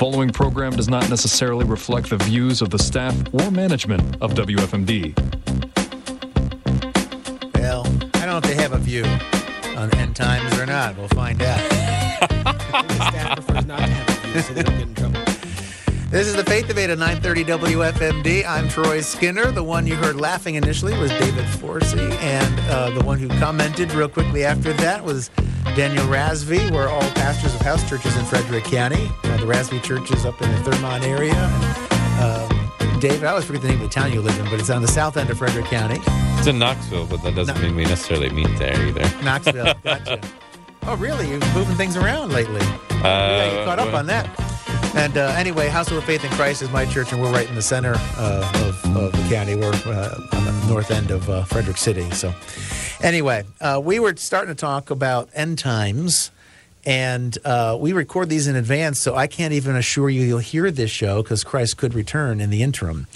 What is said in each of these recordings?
following program does not necessarily reflect the views of the staff or management of WFMD. Well, I don't know if they have a view on end times or not. We'll find out. I think the staff prefers not to have a view so they don't get in trouble. This is the Faith Debate at 9:30 WFMD. I'm Troy Skinner. The one you heard laughing initially was David Forsey, and the one who commented real quickly after that was Daniel Rasby. We're all pastors of house churches in Frederick County. The Rasby Church is up in the Thurmont area. David, I always forget the name of the town you live in, but it's on the south end of Frederick County. It's in Knoxville, but that doesn't mean we necessarily meet there either. Knoxville, gotcha. Oh, really? You're moving things around lately. Yeah, you caught up on that. And anyway, Household of Faith in Christ is my church, and we're right in the center of the county. We're on the north end of Frederick City. So anyway, we were starting to talk about end times, and we record these in advance, so I can't even assure you you'll hear this show because Christ could return in the interim.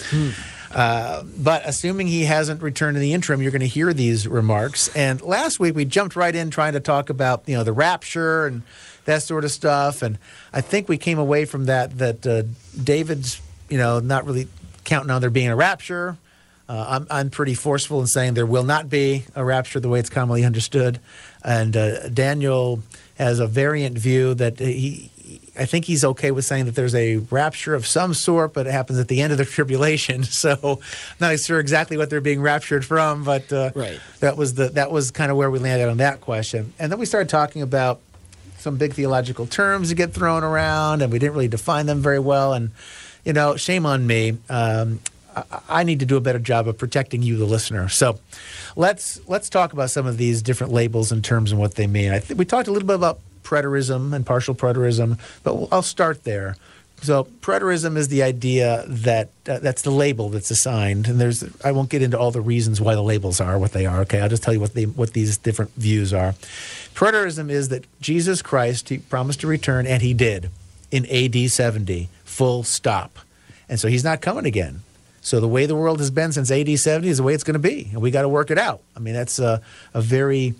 But assuming he hasn't returned in the interim, you're going to hear these remarks. And last week, we jumped right in trying to talk about, you know, the rapture and that sort of stuff. And I think we came away from that David's, you know, not really counting on there being a rapture. I'm pretty forceful in saying there will not be a rapture the way it's commonly understood. And Daniel has a variant view that I think he's okay with saying that there's a rapture of some sort, but it happens at the end of the tribulation. So I'm not sure exactly what they're being raptured from, but right. that was kind of where we landed on that question. And then we started talking about some big theological terms that get thrown around, and we didn't really define them very well. And, you know, shame on me. I need to do a better job of protecting you, the listener. So let's talk about some of these different labels and terms and what they mean. I think we talked a little bit about preterism and partial preterism, but I'll start there. So preterism is the idea that that's the label that's assigned, and I won't get into all the reasons why the labels are what they are. Okay, I'll just tell you what these different views are. Preterism is that Jesus Christ, he promised to return, and he did in AD 70, full stop. And so he's not coming again. So the way the world has been since AD 70 is the way it's going to be, and we got to work it out. I mean, that's a very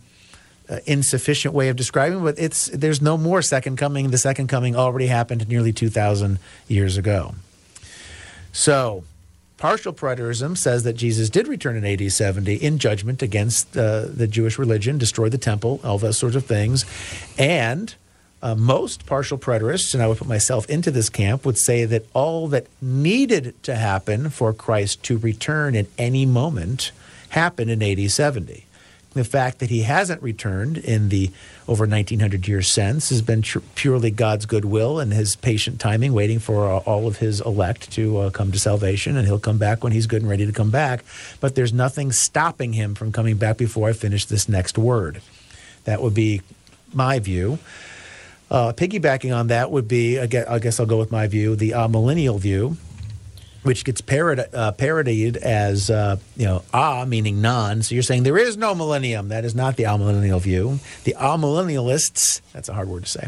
insufficient way of describing it, but there's no more second coming. The second coming already happened nearly 2,000 years ago. So partial preterism says that Jesus did return in AD 70 in judgment against the Jewish religion, destroyed the temple, all those sorts of things. And most partial preterists, and I would put myself into this camp, would say that all that needed to happen for Christ to return at any moment happened in AD 70. The fact that he hasn't returned in the over 1,900 years since has been purely God's goodwill and his patient timing, waiting for all of his elect to come to salvation, and he'll come back when he's good and ready to come back. But there's nothing stopping him from coming back before I finish this next word. That would be my view. Piggybacking on that would be, I guess I'll go with my view, the amillennial view, which gets parodied as, meaning none. So you're saying there is no millennium. That is not the amillennial view. The amillennialists, that's a hard word to say,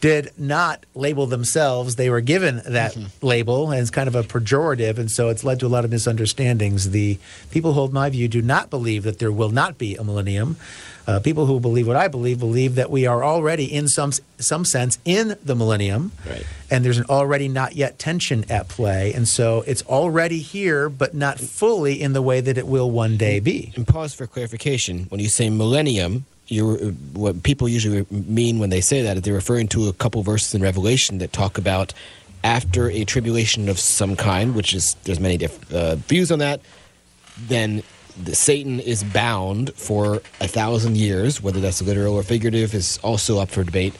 did not label themselves. They were given that label, and it's kind of a pejorative, and so it's led to a lot of misunderstandings. The people who hold my view do not believe that there will not be a millennium. People who believe what I believe that we are already in some sense in the millennium, right. And there's an already not yet tension at play. And so it's already here, but not fully in the way that it will one day be. And pause for clarification. When you say millennium, what people usually mean when they say that, they're referring to a couple verses in Revelation that talk about after a tribulation of some kind, which is there's many different views on that, then Satan is bound for 1,000 years, whether that's literal or figurative is also up for debate.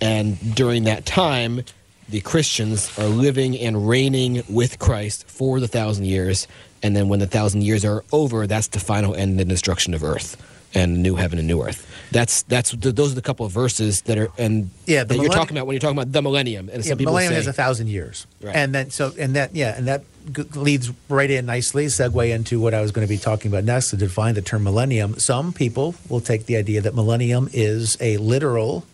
And during that time, the Christians are living and reigning with Christ for the 1,000 years. And then when the 1,000 years are over, that's the final end and the destruction of earth and new heaven and new earth. Those are the couple of verses that are that you're talking about when you're talking about the millennium. And some millennium is 1,000 years, right. And that leads right in nicely, segue into what I was going to be talking about next to define the term millennium. Some people will take the idea that millennium is a literal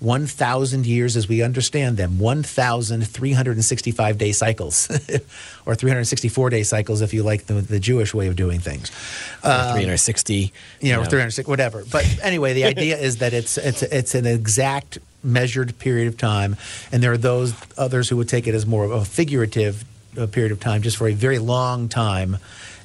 1,000 years as we understand them, 1,365-day cycles, or 364-day cycles if you like the Jewish way of doing things. 360. You know, 360, whatever. But anyway, the idea is that it's an exact measured period of time, and there are those others who would take it as more of a figurative period of time, just for a very long time.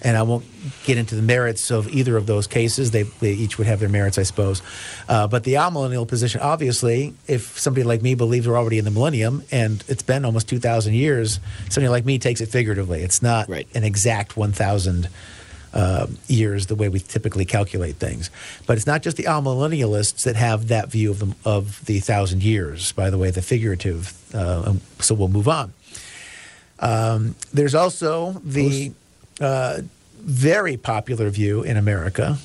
And I won't get into the merits of either of those cases. They each would have their merits, I suppose. But the amillennial position, obviously, if somebody like me believes we're already in the millennium and it's been almost 2,000 years, somebody like me takes it figuratively. It's not right. An exact 1,000 years the way we typically calculate things. But it's not just the amillennialists that have that view of the 1,000 years, by the way, the figurative. So we'll move on. There's also the... very popular view in America,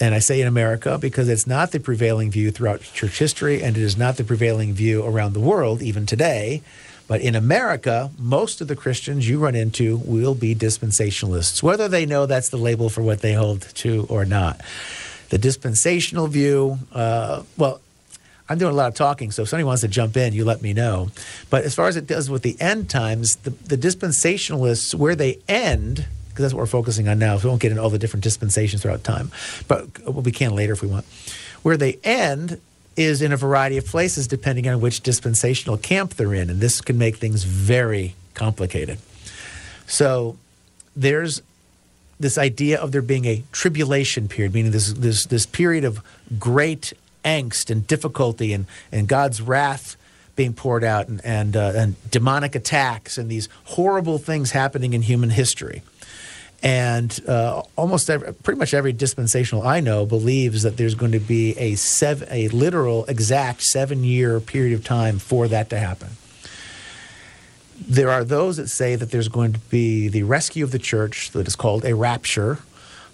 and I say in America because it's not the prevailing view throughout church history, and it is not the prevailing view around the world even today. But in America, most of the Christians you run into will be dispensationalists, whether they know that's the label for what they hold to or not. The dispensational view, well, I'm doing a lot of talking, so if somebody wants to jump in, you let me know. But as far as it does with the end times, the dispensationalists, where they end, because that's what we're focusing on now, so we won't get into all the different dispensations throughout time, but we can later if we want. Where they end is in a variety of places depending on which dispensational camp they're in, and this can make things very complicated. So there's this idea of there being a tribulation period, meaning this period of great angst and difficulty and God's wrath being poured out and demonic attacks and these horrible things happening in human history. And pretty much every dispensational I know believes that there's going to be a literal exact 7-year period of time for that to happen. There are those that say that there's going to be the rescue of the church that is called a rapture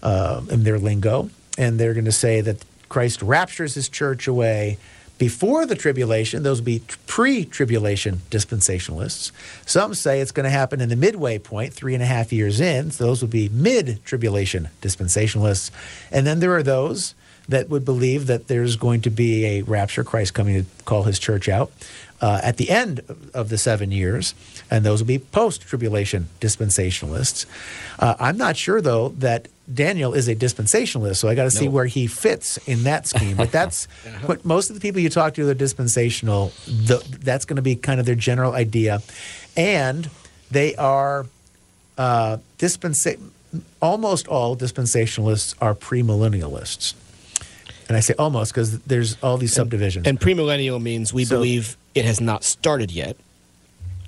in their lingo, and they're going to say that Christ raptures his church away before the tribulation. Those would be pre-tribulation dispensationalists. Some say it's going to happen in the midway point, 3.5 years in. So those would be mid-tribulation dispensationalists. And then there are those that would believe that there's going to be a rapture, Christ coming to call his church out, at the end of the 7 years, and those will be post-tribulation dispensationalists. I'm not sure, though, that Daniel is a dispensationalist, so I got to see where he fits in that scheme. But that's what most of the people you talk to that are dispensational, that's going to be kind of their general idea. And they are almost all dispensationalists are premillennialists. And I say almost because there's all these subdivisions. And premillennial means we believe it has not started yet.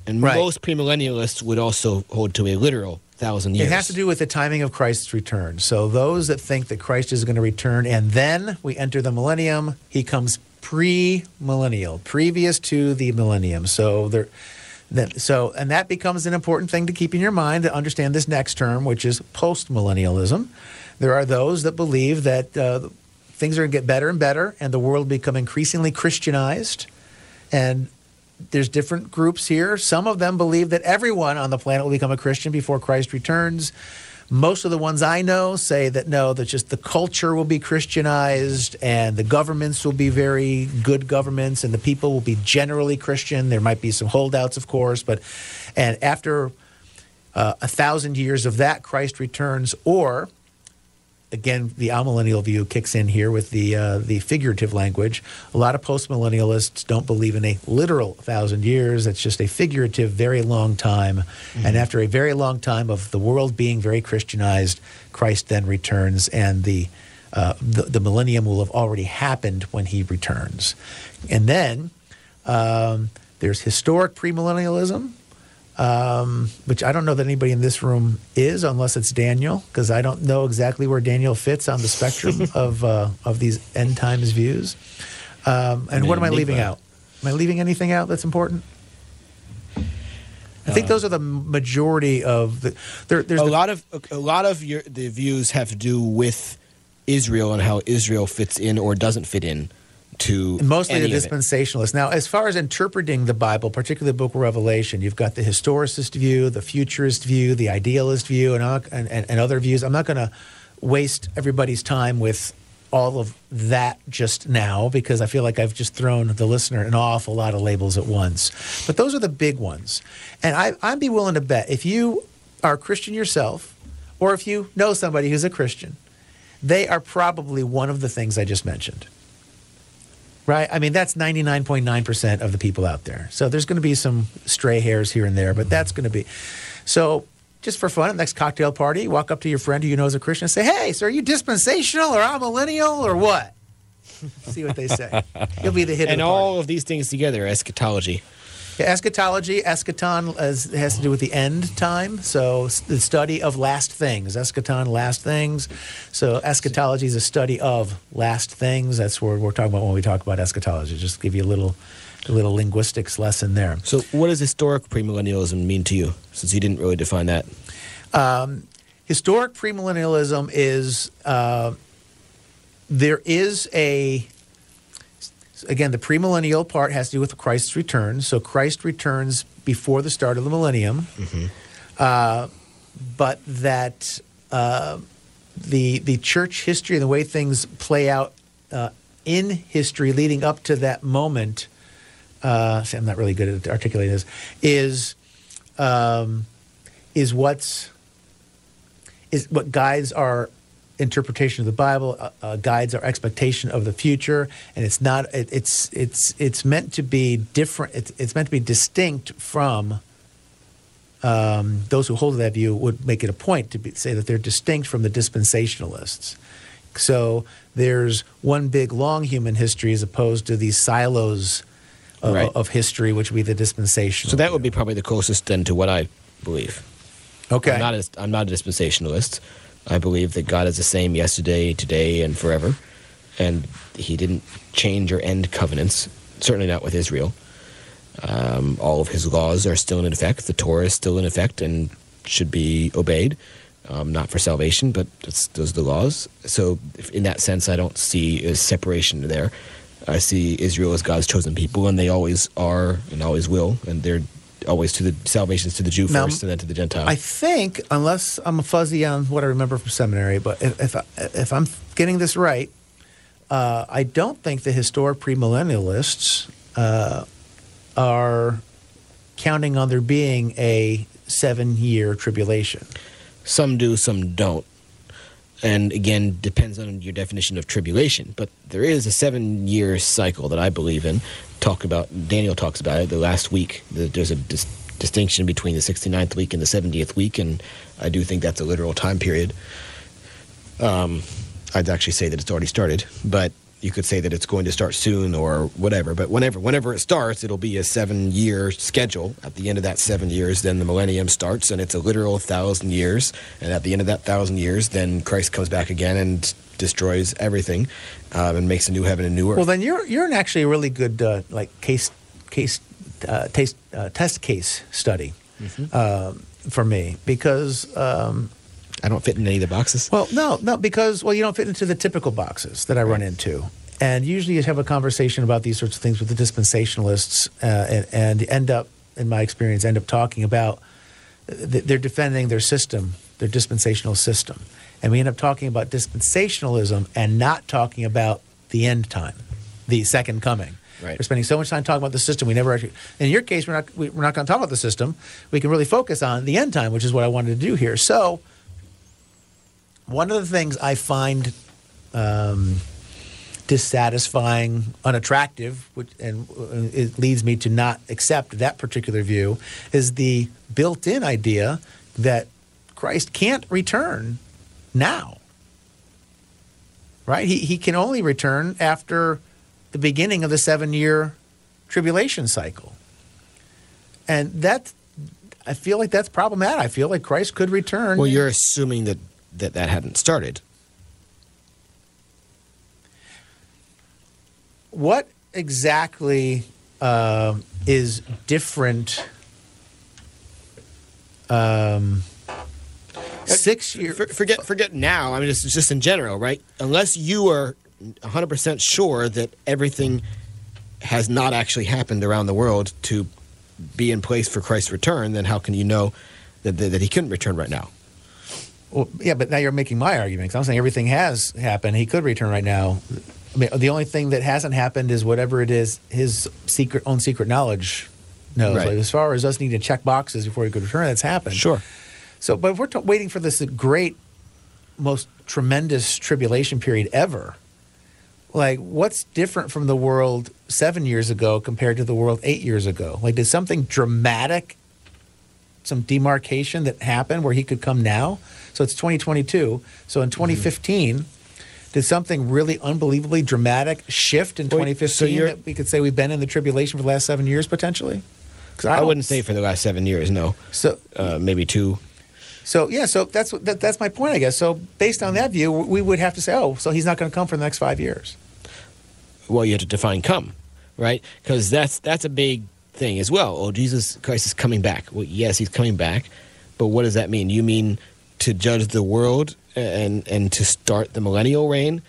And most premillennialists would also hold to a literal 1,000 years. It has to do with the timing of Christ's return. So those that think that Christ is going to return and then we enter the millennium, he comes pre-millennial, previous to the millennium. And that becomes an important thing to keep in your mind to understand this next term, which is postmillennialism. There are those that believe that things are going to get better and better, and the world become increasingly Christianized. And there's different groups here. Some of them believe that everyone on the planet will become a Christian before Christ returns. Most of the ones I know say that no, that just the culture will be Christianized, and the governments will be very good governments, and the people will be generally Christian. There might be some holdouts, of course, but after 1,000 years of that, Christ returns, or again, the amillennial view kicks in here with the figurative language. A lot of postmillennialists don't believe in a literal 1,000 years. It's just a figurative, very long time. Mm-hmm. And after a very long time of the world being very Christianized, Christ then returns, and the millennium will have already happened when he returns. And then there's historic premillennialism, which I don't know that anybody in this room is, unless it's Daniel, because I don't know exactly where Daniel fits on the spectrum of these end times views. And what am I leaving out? Am I leaving anything out that's important? I think those are the majority of the. A lot of the views have to do with Israel and how Israel fits in or doesn't fit in. Mostly the dispensationalists. Now, as far as interpreting the Bible, particularly the book of Revelation, you've got the historicist view, the futurist view, the idealist view, and other views. I'm not going to waste everybody's time with all of that just now, because I feel like I've just thrown the listener an awful lot of labels at once. But those are the big ones. And I'd be willing to bet if you are a Christian yourself, or if you know somebody who's a Christian, they are probably one of the things I just mentioned. Right? I mean, that's 99.9% of the people out there. So there's going to be some stray hairs here and there, but that's going to be. So just for fun, at the next cocktail party, walk up to your friend who you know is a Christian and say, hey, so are you dispensational or amillennial or what? See what they say. You'll be the hit of the party. And all of these things together, eschatology. Yeah, eschatology, eschaton has to do with the end time. So the study of last things, eschaton, last things. So eschatology is a study of last things. That's what we're talking about when we talk about eschatology. Just give you a little linguistics lesson there. So what does historic premillennialism mean to you, since you didn't really define that? Historic premillennialism is there is a... Again, the premillennial part has to do with Christ's return. So Christ returns before the start of the millennium. Mm-hmm. But that the church history and the way things play out in history leading up to that moment, see, I'm not really good at articulating this, is what guides our interpretation of the Bible, guides our expectation of the future, and it's not. It's meant to be different. It's meant to be distinct from those who hold that view. Would make it a point to say that they're distinct from the dispensationalists. So there's one big long human history as opposed to these silos of history, which would be the dispensational. So that would be probably the closest then to what I believe. Okay, I'm not a dispensationalist. I believe that God is the same yesterday, today, and forever. And he didn't change or end covenants, certainly not with Israel. All of his laws are still in effect. The Torah is still in effect and should be obeyed, not for salvation, but those are the laws. So in that sense, I don't see a separation there. I see Israel as God's chosen people, and they always are and always will, and they're always to the salvations to the Jew now, first and then to the Gentile. I think, unless I'm fuzzy on what I remember from seminary, but if I'm getting this right, I don't think the historic premillennialists are counting on there being a 7-year tribulation. Some do, some don't. And again, depends on your definition of tribulation. But there is a 7-year cycle that I believe in. Daniel talks about it the last week. There's a distinction between the 69th week and the 70th week, and I do think that's a literal time period. I'd actually say that it's already started, but you could say that it's going to start soon or whatever. But whenever it starts, it'll be a 7-year schedule. At the end of that 7 years, then the millennium starts, and it's a literal 1,000 years. And at the end of that 1,000 years, then Christ comes back again and destroys everything and makes a new heaven and new earth. Well, then you're actually a really good test case study for me, because I don't fit in any of the boxes. Well, no, because you don't fit into the typical boxes that I run into, and usually you have a conversation about these sorts of things with the dispensationalists, and end up, in my experience, talking about they're defending their system, their dispensational system. And we end up talking about dispensationalism and not talking about the end time, the second coming. Right. We're spending so much time talking about the system, we never actually. In your case, we're not going to talk about the system. We can really focus on the end time, which is what I wanted to do here. So, one of the things I find dissatisfying, unattractive, and it leads me to not accept that particular view, is the built-in idea that Christ can't return now, right? He can only return after the beginning of the 7-year tribulation cycle, and I feel like that's problematic. I feel like Christ could return. Well, you're assuming that hadn't started. What exactly is different? 6 years. Forget now. I mean, it's just in general, right? Unless you are 100% sure that everything has not actually happened around the world to be in place for Christ's return, then how can you know that he couldn't return right now? Well, yeah, but now you're making my argument, because I'm saying everything has happened. He could return right now. I mean, the only thing that hasn't happened is whatever it is his own secret knowledge knows. Right. Like, as far as us needing to check boxes before he could return, that's happened. Sure. So, but if we're waiting for this great, most tremendous tribulation period ever, like, what's different from the world 7 years ago compared to the world 8 years ago? Like, did something dramatic, some demarcation that happened where he could come now? So it's 2022. So in 2015, did something really unbelievably dramatic shift in 2015 that we could say we've been in the tribulation for the last 7 years potentially? Because I wouldn't say for the last 7 years, no. So maybe two. So yeah, so that's my point, I guess. So based on that view, we would have to say, oh, so he's not going to come for the next 5 years. Well, you have to define come, right? Because that's a big thing as well. Oh, Jesus Christ is coming back. Well, yes, he's coming back, but what does that mean? You mean to judge the world and to start the millennial reign?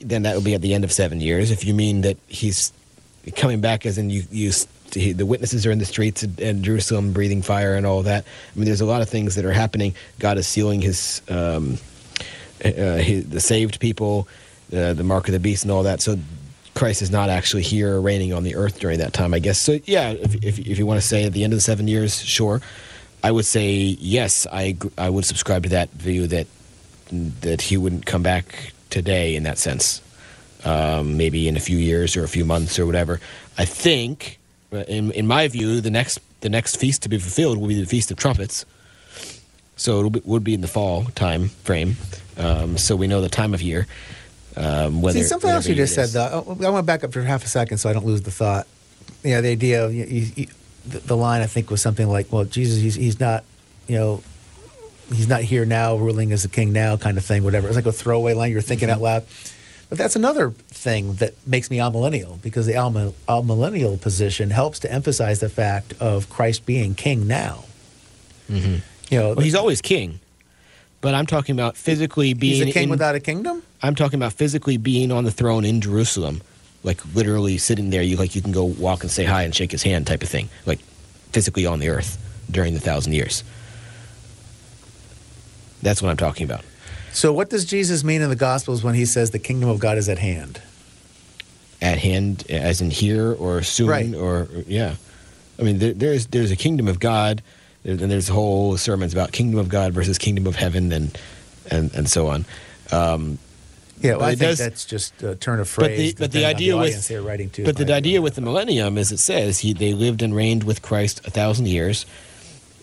Then that would be at the end of 7 years. If you mean that he's coming back as in the witnesses are in the streets and Jerusalem breathing fire and all that. I mean, there's a lot of things that are happening. God is sealing the saved people, the mark of the beast and all that. So Christ is not actually here reigning on the earth during that time, I guess. So, yeah, if you want to say at the end of the 7 years, sure. I would say, yes, I would subscribe to that view that he wouldn't come back today in that sense. Maybe in a few years or a few months or whatever. I think, in my view, the next feast to be fulfilled will be the Feast of Trumpets. So it would be in the fall time frame. So we know the time of year. See, something else you just said, though. I want to back up for half a second so I don't lose the thought. Yeah, the idea of the line, I think, was something like, well, Jesus, he's not, you know, he's not here now, ruling as a king now kind of thing, whatever. It's like a throwaway line you're thinking out loud. But that's another thing that makes me amillennial, because the amillennial position helps to emphasize the fact of Christ being king now. Mm-hmm. You know, he's always king. But I'm talking about physically being... He's a king without a kingdom? I'm talking about physically being on the throne in Jerusalem. Like, literally sitting there, you can go walk and say hi and shake his hand type of thing. Like, physically on the earth during the 1,000 years. That's what I'm talking about. So what does Jesus mean in the Gospels when he says the kingdom of God is at hand? At hand, as in here or soon? Right. Or, yeah. I mean, there's a kingdom of God... And there's whole sermons about kingdom of God versus kingdom of heaven and so on. Yeah, well, I think that's just a turn of phrase. But the idea with the millennium is it says they lived and reigned with Christ 1,000 years.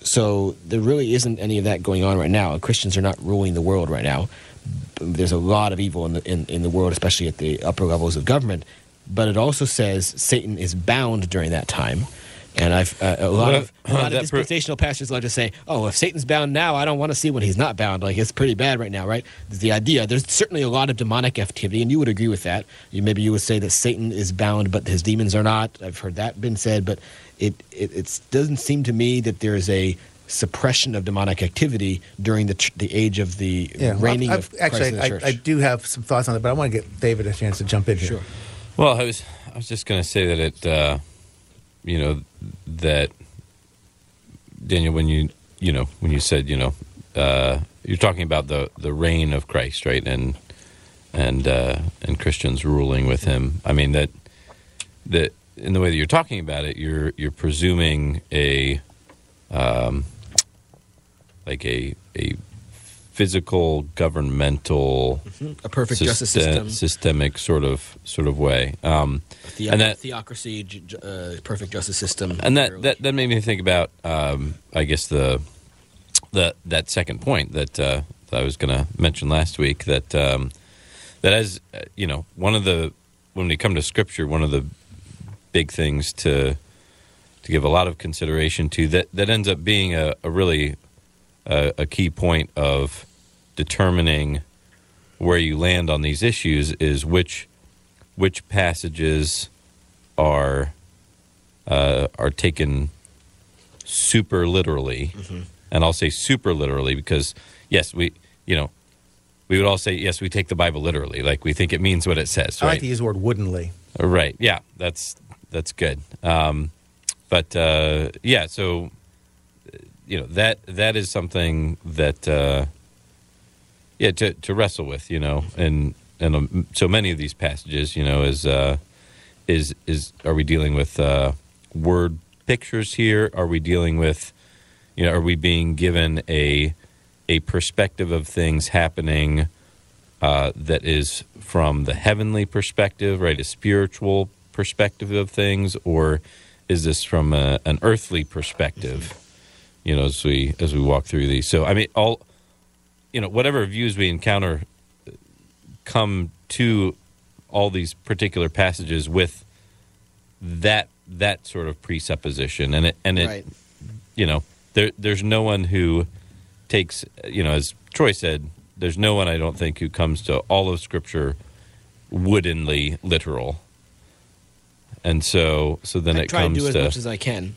So there really isn't any of that going on right now. Christians are not ruling the world right now. There's a lot of evil in the world, especially at the upper levels of government. But it also says Satan is bound during that time. And I've a lot of dispensational pastors like to say, "Oh, if Satan's bound now, I don't want to see when he's not bound. Like, it's pretty bad right now, right?" The idea. There's certainly a lot of demonic activity, and you would agree with that. Maybe you would say that Satan is bound, but his demons are not. I've heard that been said, but it doesn't seem to me that there is a suppression of demonic activity during the age of the reigning of Christ in the church. I do have some thoughts on it, but I want to get David a chance to jump in here. Sure. Well, I was just going to say that it. You know, that Daniel, when you said, you're talking about the reign of Christ, right? And Christians ruling with him. I mean, that in the way that you're talking about it, you're presuming a physical governmental a perfect justice system, systemic sort of way, theocracy, perfect justice system, and that made me think about I guess that second point that I was going to mention last week, that as you know, when we come to Scripture, one of the big things to give a lot of consideration to that ends up being a really key point of determining where you land on these issues is which passages are taken super literally, and I'll say super literally because yes, we would all say yes, we take the Bible literally, like we think it means what it says. Right? I like to use the word woodenly. Right? Yeah, that's good. So. You know, that is something that yeah, to wrestle with, you know, and so many of these passages, you know, is are we dealing with word pictures here? Are we dealing with, you know, are we being given a perspective of things happening that is from the heavenly perspective, right, a spiritual perspective of things, or is this from an earthly perspective? You know, as we walk through these. So, I mean, all, you know, whatever views we encounter come to all these particular passages with that sort of presupposition, and it, right. You know, there's no one who takes, you know, as Troy said, there's no one, I don't think, who comes to all of Scripture woodenly literal. And so then it comes to... I try to do as much as I can.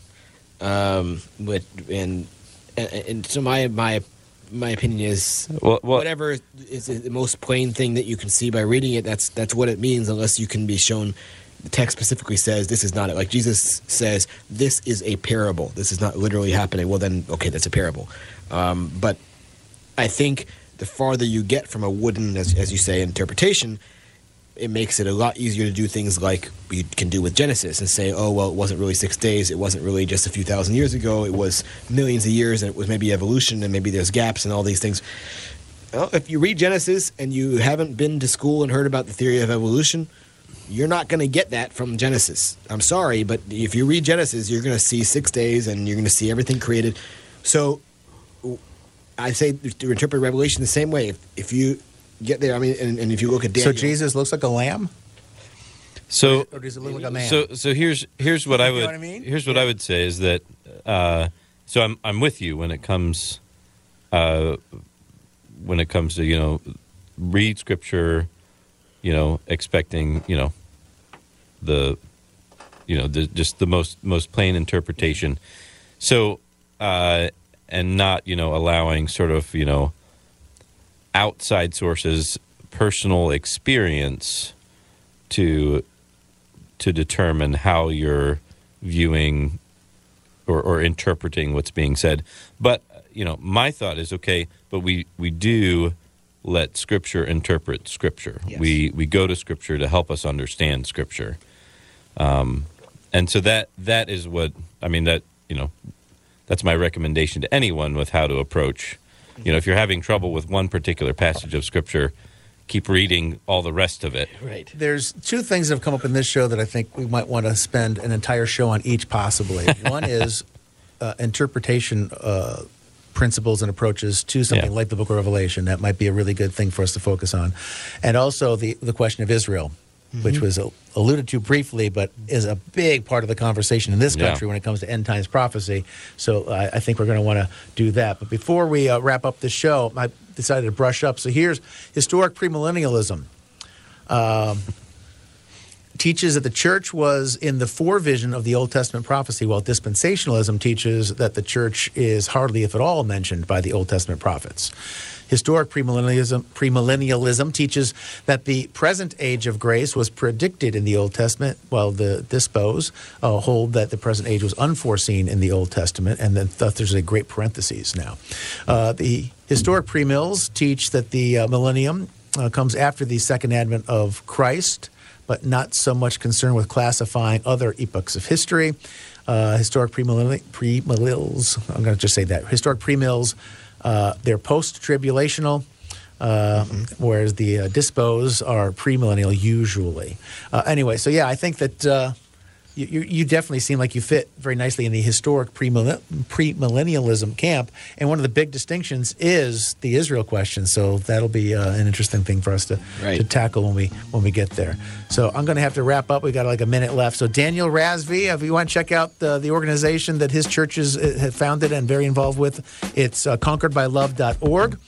So my opinion is whatever is the most plain thing that you can see by reading it, that's what it means, unless you can be shown... The text specifically says this is not it. Like Jesus says, this is a parable. This is not literally happening. Well, then, okay, that's a parable. But I think the farther you get from a wooden, as you say, interpretation, it makes it a lot easier to do things like you can do with Genesis and say, oh, well, it wasn't really 6 days. It wasn't really just a few thousand years ago. It was millions of years, and it was maybe evolution, and maybe there's gaps and all these things. Well, if you read Genesis and you haven't been to school and heard about the theory of evolution, you're not going to get that from Genesis. I'm sorry, but if you read Genesis, you're going to see 6 days and you're going to see everything created. So I say to interpret Revelation the same way. If you get there, I mean, and if you look at Daniel. So Jesus looks like a lamb? So, or does it look like a man? So here's what I would, you know what I mean? Here's what I would say is that, so I'm with you when it comes to, you know, read Scripture, you know, expecting, you know, just the most plain interpretation. So, and not, you know, allowing sort of, you know, outside sources, personal experience to determine how you're viewing or interpreting what's being said. But, you know, my thought is, okay, but we do... let Scripture interpret Scripture. Yes. We go to Scripture to help us understand Scripture, and so that is what I mean. That, you know, that's my recommendation to anyone with how to approach. You know, if you're having trouble with one particular passage of Scripture, keep reading all the rest of it. Right. There's two things that have come up in this show that I think we might want to spend an entire show on each, possibly. One is interpretation. Principles and approaches to something like the Book of Revelation. That might be a really good thing for us to focus on. And also the question of Israel, which was alluded to briefly, but is a big part of the conversation in this country when it comes to end times prophecy. So I think we're going to want to do that. But before we wrap up the show, I decided to brush up. So here's historic premillennialism. Teaches that the church was in the forevision of the Old Testament prophecy, while dispensationalism teaches that the church is hardly, if at all, mentioned by the Old Testament prophets. Historic premillennialism teaches that the present age of grace was predicted in the Old Testament, while the dispos hold that the present age was unforeseen in the Old Testament, and then there's a great parentheses now. The historic premills teach that the millennium comes after the second advent of Christ, but not so much concerned with classifying other epochs of history. Historic premillennials, I'm going to just say that. Historic premills, they're post-tribulational, whereas the dispos are premillennial usually. Anyway, so yeah, I think that you definitely seem like you fit very nicely in the historic premillennialism camp. And one of the big distinctions is the Israel question. So that'll be an interesting thing for us to tackle when we get there. So I'm going to have to wrap up. We've got like a minute left. So Daniel Rasby, if you want to check out the organization that his churches have founded and very involved with, it's conqueredbylove.org.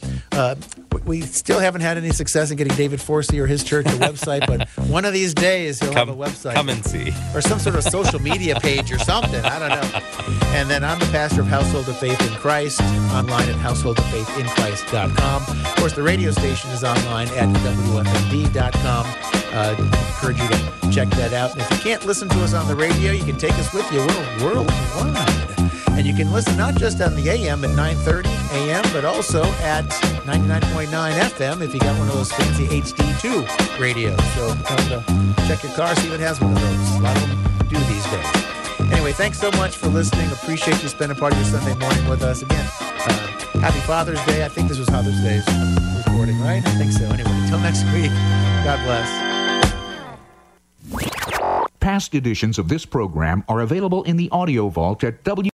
We still haven't had any success in getting David Forsey or his church a website, but one of these days he'll have a website. Come and see. Or some sort of social media page or something. I don't know. And then I'm the pastor of Household of Faith in Christ, online at householdoffaithinchrist.com. Of course, the radio station is online at WFMD.com. Encourage you to check that out. And if you can't listen to us on the radio, you can take us with you. We're worldwide. And you can listen not just on the AM at 9:30 AM, but also at 99.9 FM if you got one of those fancy HD2 radios. So check your car, see if it has one of those. A lot of them do these days. Anyway, thanks so much for listening. Appreciate you spending part of your Sunday morning with us. Again, happy Father's Day. I think this was Father's Day's recording, right? I think so. Anyway, until next week, God bless. Past editions of this program are available in the audio vault at